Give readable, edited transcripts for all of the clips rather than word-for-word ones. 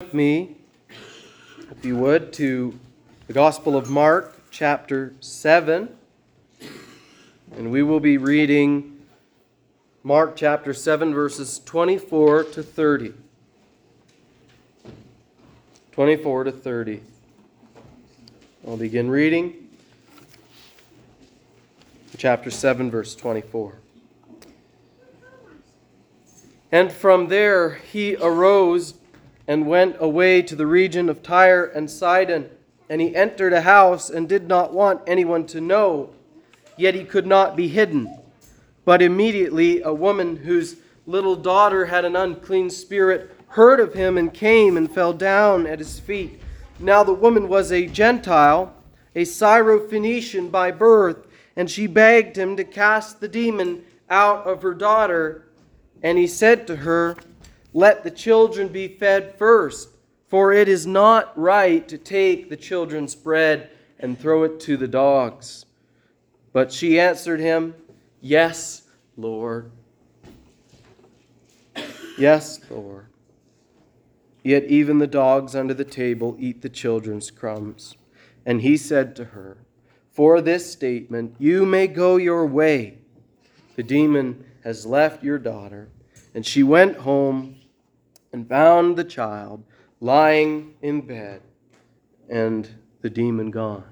With me, if you would, to the Gospel of Mark, chapter 7. And we will be reading Mark chapter 7, verses 24 to 30. 24 to 30. I'll begin reading. Chapter 7, verse 24. And from there he arose and went away to the region of Tyre and Sidon. And he entered a house and did not want anyone to know, yet he could not be hidden. But immediately a woman whose little daughter had an unclean spirit heard of him and came and fell down at his feet. Now the woman was a Gentile, a Syrophoenician by birth, and she begged him to cast the demon out of her daughter. And he said to her, "Let the children be fed first, for it is not right to take the children's bread and throw it to the dogs." But she answered him, "Yes, Lord. Yes, Lord. Yet even the dogs under the table eat the children's crumbs." And he said to her, "For this statement, you may go your way. The demon has left your daughter." And she went home and found the child lying in bed and the demon gone.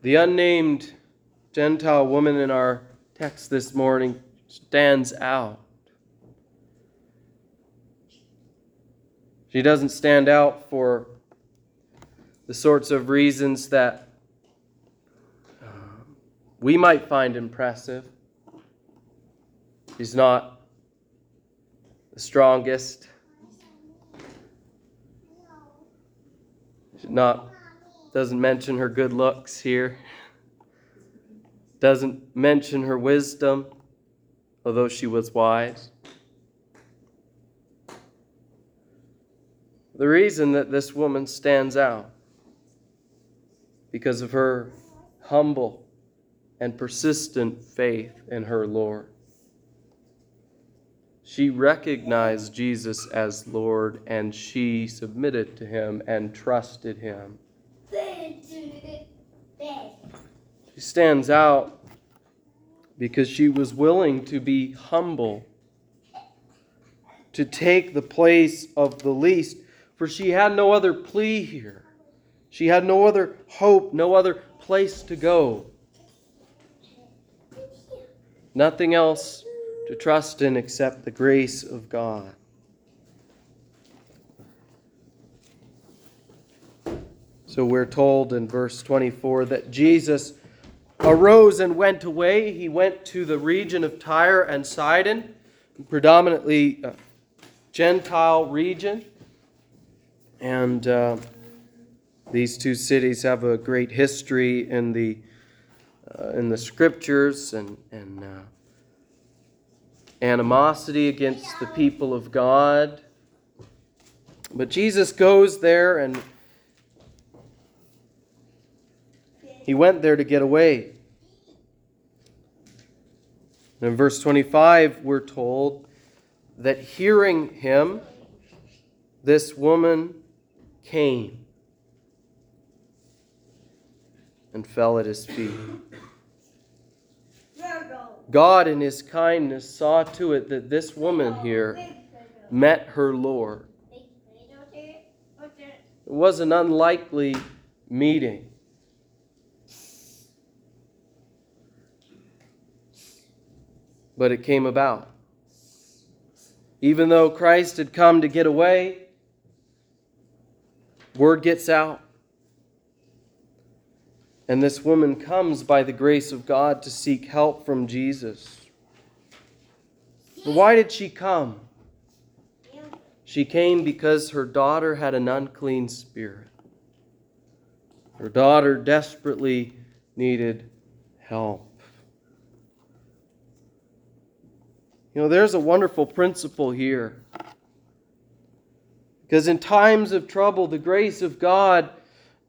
The unnamed Gentile woman in our text this morning stands out. She doesn't stand out for the sorts of reasons that we might find impressive. She's not the strongest. Doesn't mention her good looks here. Doesn't mention her wisdom, although she was wise. The reason that this woman stands out because of her humble and persistent faith in her Lord. She recognized Jesus as Lord, and she submitted to Him and trusted Him. She stands out because she was willing to be humble, to take the place of the least, for she had no other plea here. She had no other hope, no other place to go. Nothing else to trust in except the grace of God. So we're told in verse 24 that Jesus arose and went away. He went to the region of Tyre and Sidon, predominantly a Gentile region. And these two cities have a great history in the Scriptures and animosity against the people of God. But Jesus goes there, and He went there to get away. And in verse 25, we're told that hearing Him, this woman came and fell at His feet. God in His kindness saw to it that this woman here met her Lord. It was an unlikely meeting. But it came about. Even though Christ had come to get away, word gets out. And this woman comes by the grace of God to seek help from Jesus. But why did she come? She came because her daughter had an unclean spirit. Her daughter desperately needed help. You know, there's a wonderful principle here. Because in times of trouble, the grace of God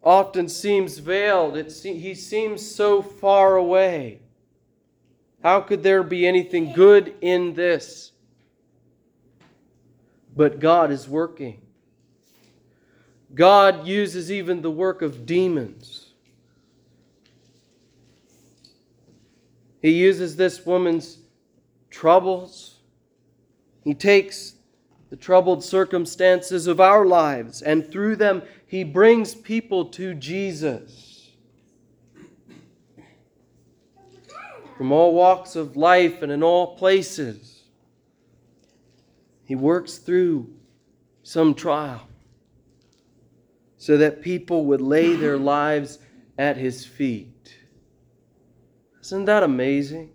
often seems veiled. He seems so far away. How could there be anything good in this? But God is working. God uses even the work of demons. He uses this woman's troubles. He takes the troubled circumstances of our lives, and through them He brings people to Jesus. From all walks of life and in all places, He works through some trial so that people would lay their lives at His feet. Isn't that amazing?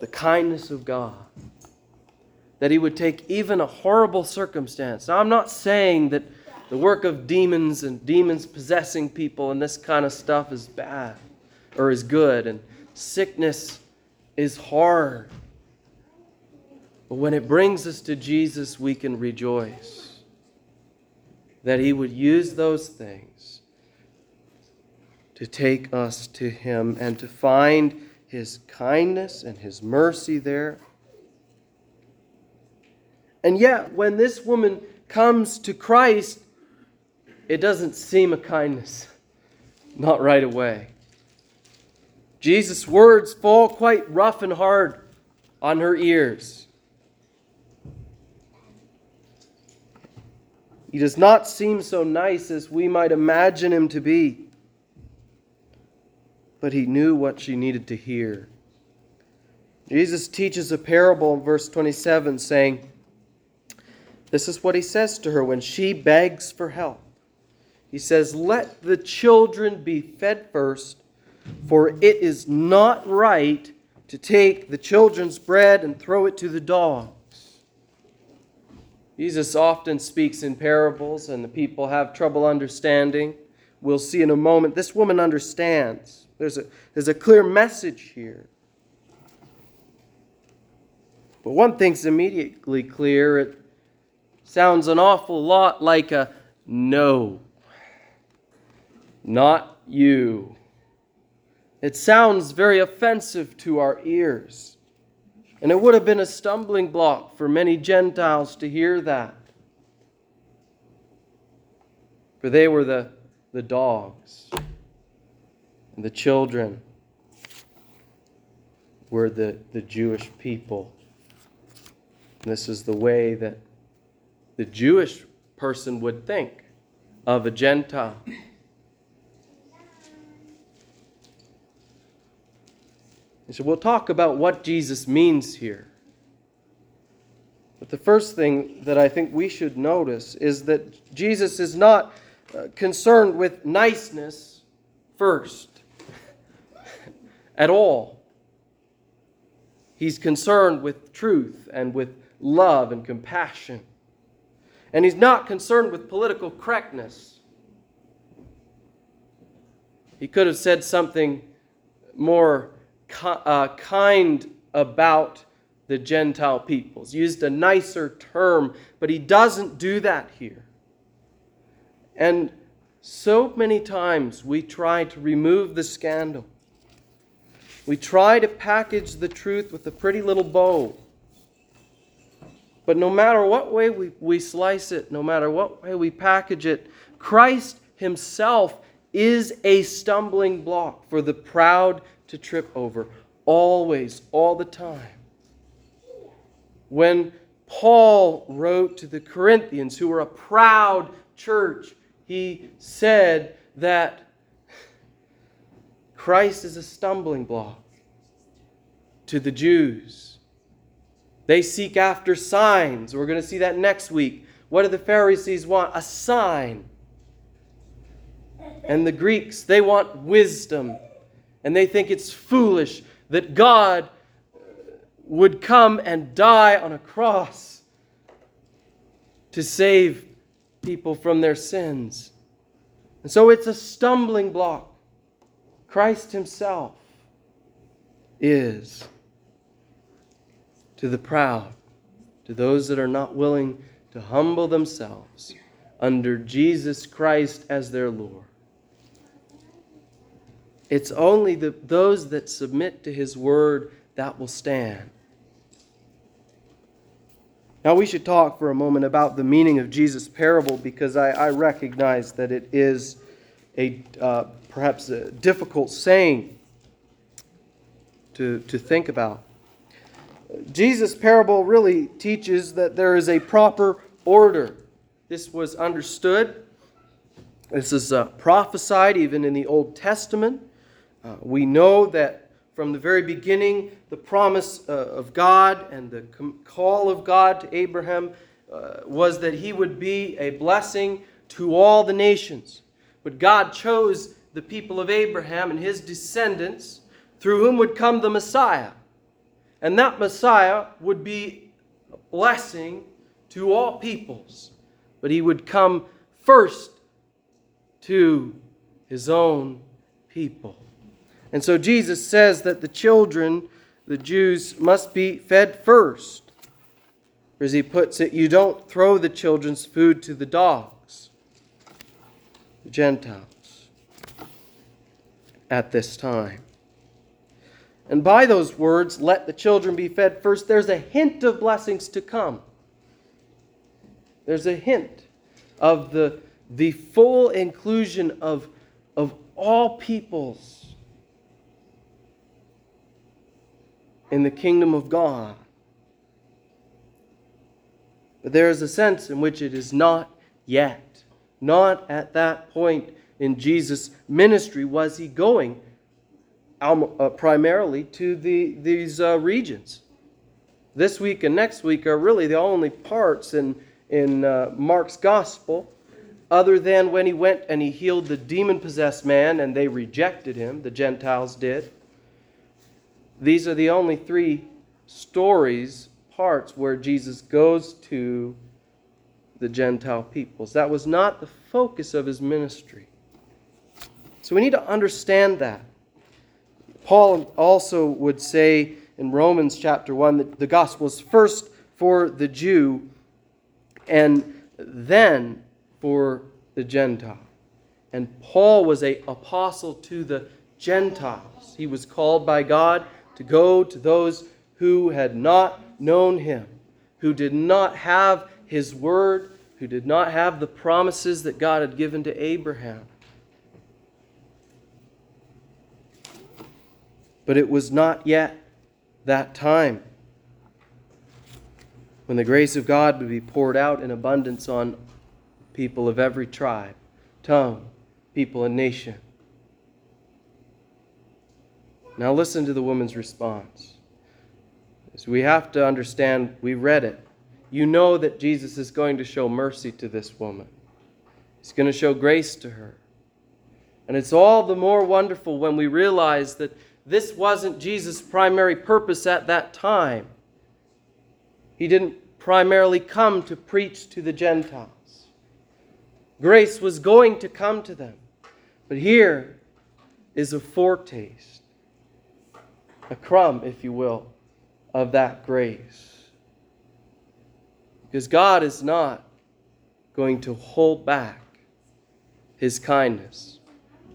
The kindness of God, that He would take even a horrible circumstance. Now, I'm not saying that the work of demons and demons possessing people and this kind of stuff is bad or is good, and sickness is hard. But when it brings us to Jesus, we can rejoice that He would use those things to take us to Him and to find His kindness and His mercy there. And yet, when this woman comes to Christ, it doesn't seem a kindness. Not right away. Jesus' words fall quite rough and hard on her ears. He does not seem so nice as we might imagine Him to be. But He knew what she needed to hear. Jesus teaches a parable in verse 27 saying, this is what He says to her when she begs for help. He says, let the children be fed first, for it is not right to take the children's bread and throw it to the dogs. Jesus often speaks in parables, and the people have trouble understanding. We'll see in a moment. This woman understands. There's a clear message here. But one thing's immediately clear. It sounds an awful lot like a no. Not you. It sounds very offensive to our ears. And it would have been a stumbling block for many Gentiles to hear that. For they were the dogs. And the children were the Jewish people. And this is the way that the Jewish person would think of a Gentile. And so we'll talk about what Jesus means here. But the first thing that I think we should notice is that Jesus is not concerned with niceness first. At all. He's concerned with truth and with love and compassion. And He's not concerned with political correctness. He could have said something more kind about the Gentile peoples, used a nicer term, but He doesn't do that here. And so many times we try to remove the scandal. We try to package the truth with a pretty little bow. But no matter what way we slice it, no matter what way we package it, Christ Himself is a stumbling block for the proud to trip over. Always, all the time. When Paul wrote to the Corinthians, who were a proud church, he said that Christ is a stumbling block to the Jews. They seek after signs. We're going to see that next week. What do the Pharisees want? A sign. And the Greeks, they want wisdom. And they think it's foolish that God would come and die on a cross to save people from their sins. And so it's a stumbling block. Christ Himself is to the proud, to those that are not willing to humble themselves under Jesus Christ as their Lord. It's only those that submit to His Word that will stand. Now we should talk for a moment about the meaning of Jesus' parable, because I recognize that it is perhaps a difficult saying to think about. Jesus' parable really teaches that there is a proper order. This was understood. This is prophesied even in the Old Testament. We know that from the very beginning, the promise of God and the call of God to Abraham was that he would be a blessing to all the nations. But God chose the people of Abraham and his descendants, through whom would come the Messiah. And that Messiah would be a blessing to all peoples. But he would come first to his own people. And so Jesus says that the children, the Jews, must be fed first. Or as he puts it, you don't throw the children's food to the dogs, the Gentiles, at this time. And by those words, let the children be fed first, there's a hint of blessings to come. There's a hint of the full inclusion of all peoples in the kingdom of God. But there is a sense in which it is not yet. Not at that point in Jesus' ministry was he going primarily to these regions. This week and next week are really the only parts in Mark's gospel, other than when he went and he healed the demon-possessed man and they rejected him, the Gentiles did. These are the only three parts where Jesus goes to the Gentile peoples. That was not the focus of his ministry. So we need to understand that. Paul also would say in Romans chapter 1 that the gospel is first for the Jew and then for the Gentile. And Paul was an apostle to the Gentiles. He was called by God to go to those who had not known Him, who did not have His word, who did not have the promises that God had given to Abraham. But it was not yet that time when the grace of God would be poured out in abundance on people of every tribe, tongue, people, and nation. Now listen to the woman's response. As we have to understand, we read it. You know that Jesus is going to show mercy to this woman. He's going to show grace to her. And it's all the more wonderful when we realize that this wasn't Jesus' primary purpose at that time. He didn't primarily come to preach to the Gentiles. Grace was going to come to them. But here is a foretaste, a crumb, if you will, of that grace. Because God is not going to hold back His kindness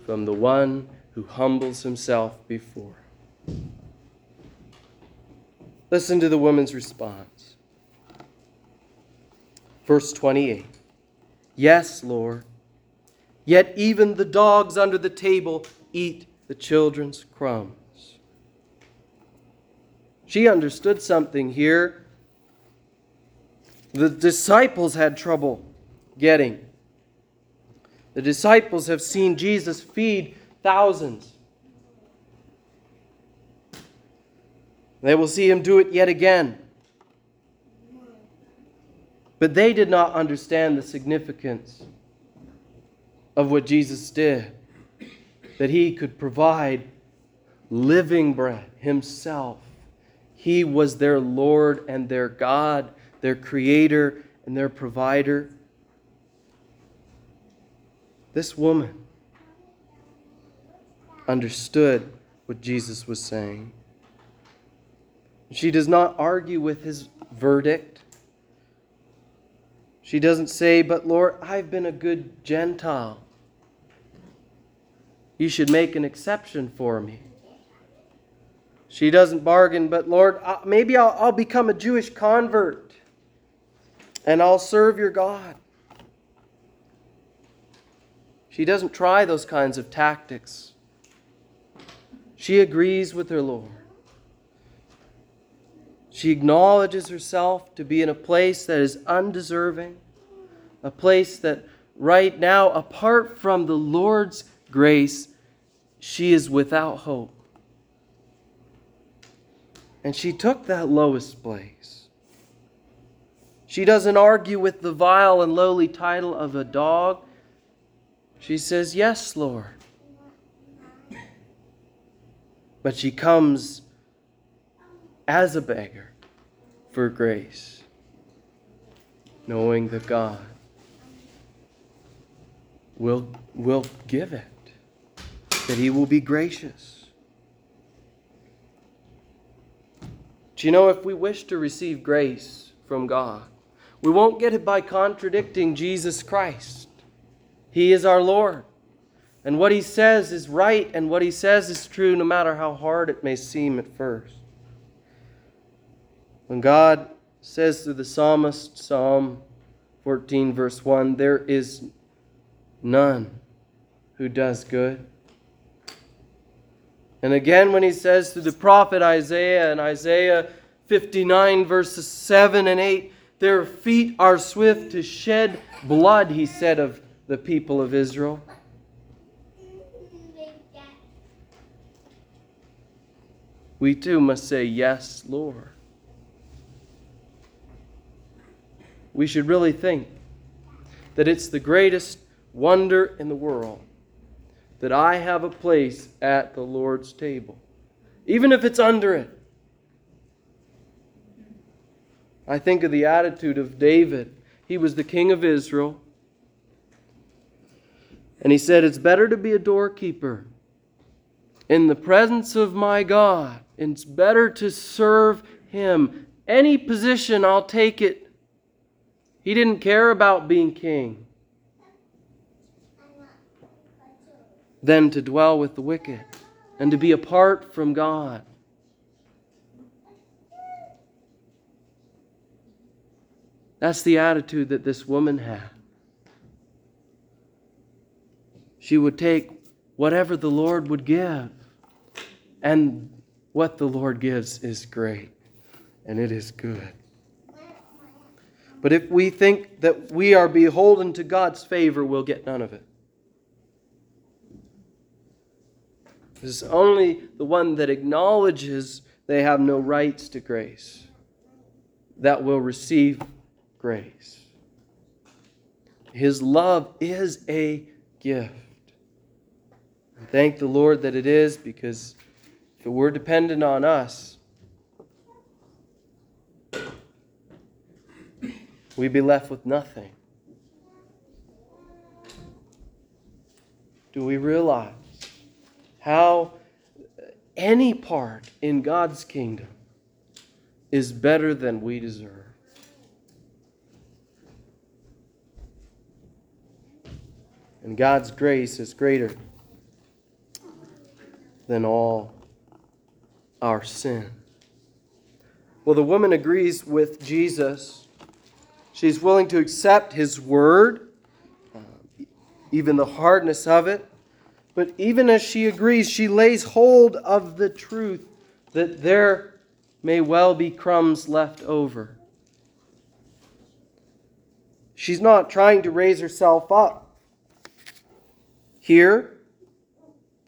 from the one who humbles himself before Him. Listen to the woman's response. Verse 28. Yes, Lord, yet even the dogs under the table eat the children's crumbs. She understood something here the disciples had trouble getting. The disciples have seen Jesus feed thousands. They will see Him do it yet again. But they did not understand the significance of what Jesus did, that He could provide living bread Himself. He was their Lord and their God, their Creator and their provider. This woman understood what Jesus was saying. She does not argue with His verdict. She doesn't say, but Lord, I've been a good Gentile. You should make an exception for me. She doesn't bargain, but Lord, maybe I'll become a Jewish convert and I'll serve your God. She doesn't try those kinds of tactics. She agrees with her Lord. She acknowledges herself to be in a place that is undeserving, a place that right now, apart from the Lord's grace, she is without hope. And she took that lowest place. She doesn't argue with the vile and lowly title of a dog. She says, yes, Lord. But she comes as a beggar for grace, knowing that God will give it, that He will be gracious. Do you know, if we wish to receive grace from God, we won't get it by contradicting Jesus Christ. He is our Lord. And what He says is right, and what He says is true, no matter how hard it may seem at first. When God says through the psalmist, Psalm 14, verse 1, there is none who does good. And again, when He says through the prophet Isaiah in Isaiah 59, verses 7 and 8, their feet are swift to shed blood, He said of the people of Israel. We too must say, yes, Lord. We should really think that it's the greatest wonder in the world that I have a place at the Lord's table, even if it's under it. I think of the attitude of David. He was the king of Israel. And he said, it's better to be a doorkeeper in the presence of my God. It's better to serve Him. Any position, I'll take it. He didn't care about being king, than to dwell with the wicked and to be apart from God. That's the attitude that this woman had. She would take whatever the Lord would give, and what the Lord gives is great, and it is good. But if we think that we are beholden to God's favor, we'll get none of it. It's only the one that acknowledges they have no rights to grace that will receive grace. His love is a gift. And thank the Lord that it is, because if it were dependent on us, we'd be left with nothing. Do we realize how any part in God's kingdom is better than we deserve? And God's grace is greater than all our sin. Well, the woman agrees with Jesus. She's willing to accept His word, even the hardness of it. But even as she agrees, she lays hold of the truth that there may well be crumbs left over. She's not trying to raise herself up here.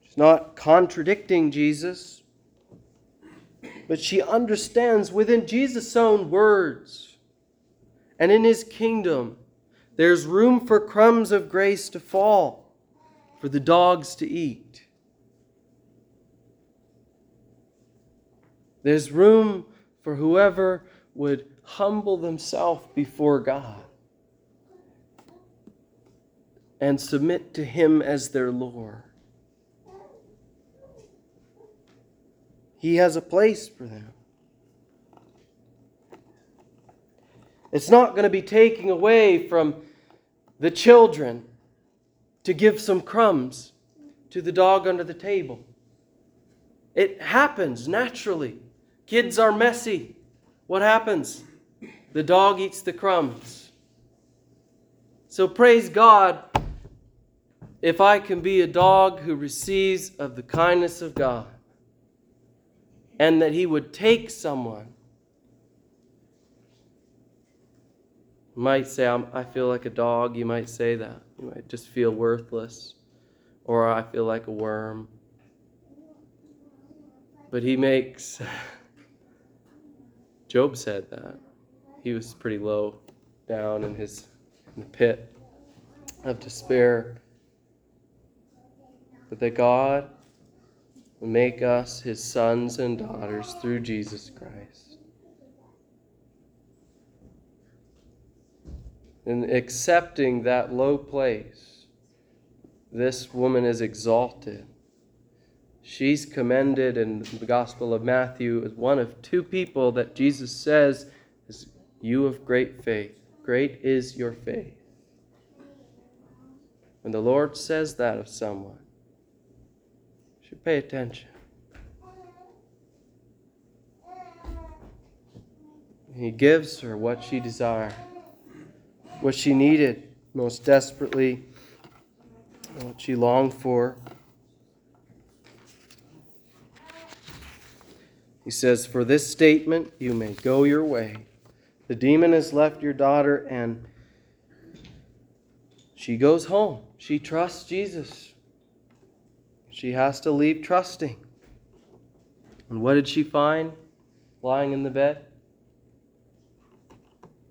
She's not contradicting Jesus. But she understands within Jesus' own words, and in His kingdom, there's room for crumbs of grace to fall, for the dogs to eat. There's room for whoever would humble themselves before God and submit to Him as their Lord. He has a place for them. It's not going to be taking away from the children to give some crumbs to the dog under the table. It happens naturally. Kids are messy. What happens? The dog eats the crumbs. So praise God if I can be a dog who receives of the kindness of God, and that He would take someone. You might say, I feel like a dog. You might say that. You might just feel worthless. Or I feel like a worm. But He makes... Job said that. He was pretty low down in the pit of despair. But that God will make us His sons and daughters through Jesus Christ. And accepting that low place, this woman is exalted. She's commended in the Gospel of Matthew as one of two people that Jesus says is, you of great faith. Great is your faith. When the Lord says that of someone, you should pay attention. He gives her what she desired, what she needed most desperately, what she longed for. He says, for this statement, you may go your way. The demon has left your daughter, and she goes home. She trusts Jesus. She has to leave trusting. And what did she find lying in the bed?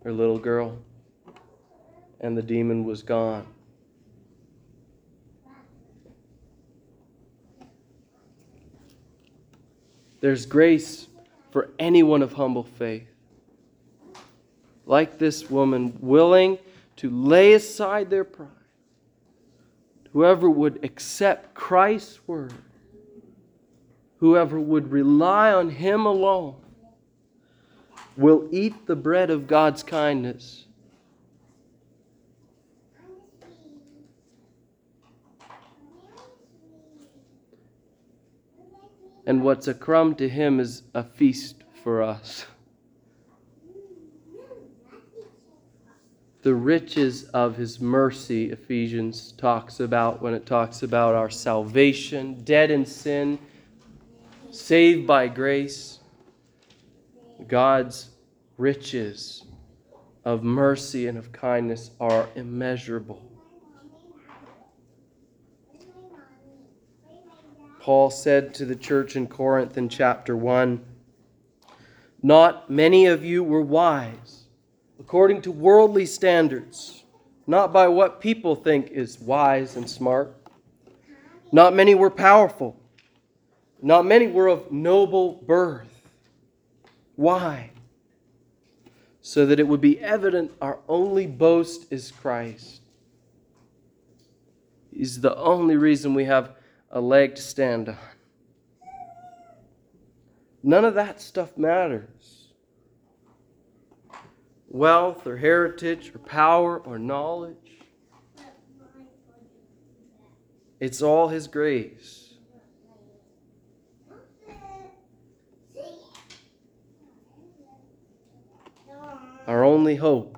Her little girl. And the demon was gone. There's grace for anyone of humble faith. Like this woman, willing to lay aside their pride. Whoever would accept Christ's word, whoever would rely on Him alone, will eat the bread of God's kindness. And what's a crumb to Him is a feast for us. The riches of His mercy, Ephesians talks about when it talks about our salvation, dead in sin, saved by grace. God's riches of mercy and of kindness are immeasurable. Paul said to the church in Corinth in chapter 1, not many of you were wise according to worldly standards, not by what people think is wise and smart. Not many were powerful. Not many were of noble birth. Why? So that it would be evident our only boast is Christ. He's the only reason we have a leg to stand on. None of that stuff matters. Wealth or heritage or power or knowledge. It's all His grace. Our only hope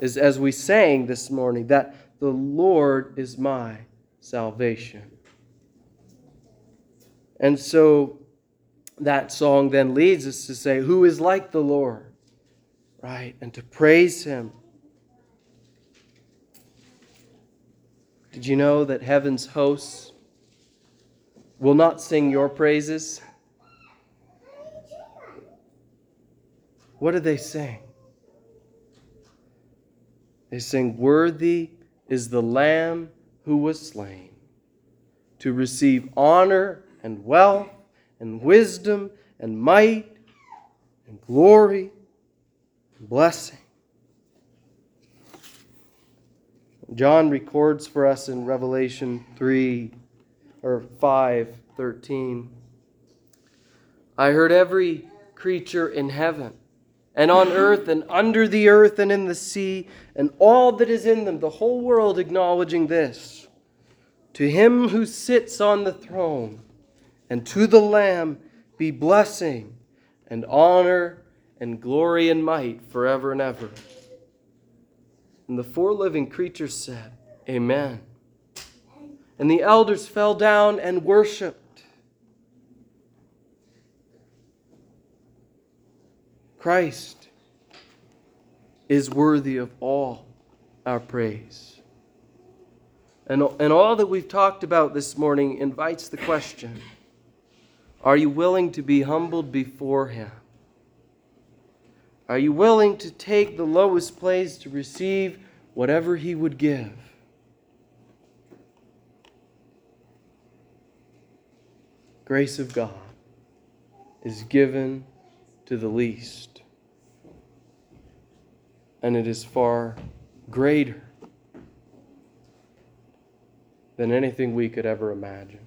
is, as we sang this morning, that the Lord is my salvation. And so that song then leads us to say, who is like the Lord? Right? And to praise Him. Did you know that heaven's hosts will not sing your praises? What do they sing? They sing, worthy is the Lamb who was slain to receive honor and wealth, and wisdom, and might, and glory, and blessing. John records for us in Revelation 5:13, I heard every creature in heaven and on earth and under the earth and in the sea and all that is in them, the whole world acknowledging this. To him who sits on the throne and to the Lamb be blessing and honor and glory and might forever and ever. And the four living creatures said, Amen. And the elders fell down and worshipped. Christ is worthy of all our praise. And all that we've talked about this morning invites the question, are you willing to be humbled before Him? Are you willing to take the lowest place to receive whatever He would give? Grace of God is given to the least, and it is far greater than anything we could ever imagine.